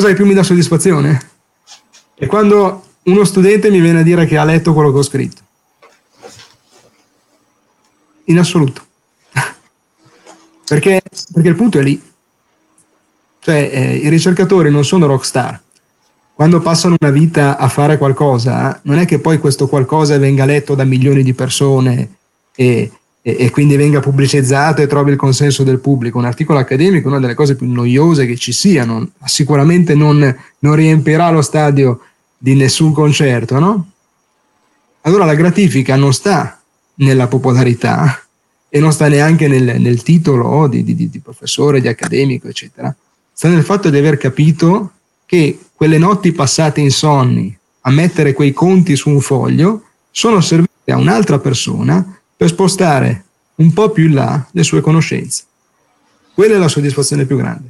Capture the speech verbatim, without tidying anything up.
cosa che più mi dà soddisfazione è quando uno studente mi viene a dire che ha letto quello che ho scritto. In assoluto. Perché, perché il punto è lì. Cioè, eh, i ricercatori non sono rockstar. Quando passano una vita a fare qualcosa, non è che poi questo qualcosa venga letto da milioni di persone e, e, e quindi venga pubblicizzato e trovi il consenso del pubblico. Un articolo accademico è una delle cose più noiose che ci siano. Sicuramente non, non riempirà lo stadio di nessun concerto, no? Allora la gratifica non sta nella popolarità e non sta neanche nel, nel titolo di, di, di professore, di accademico, eccetera. Sta nel fatto di aver capito che quelle notti passate insonni a mettere quei conti su un foglio sono servite a un'altra persona per spostare un po' più in là le sue conoscenze. Quella è la soddisfazione più grande.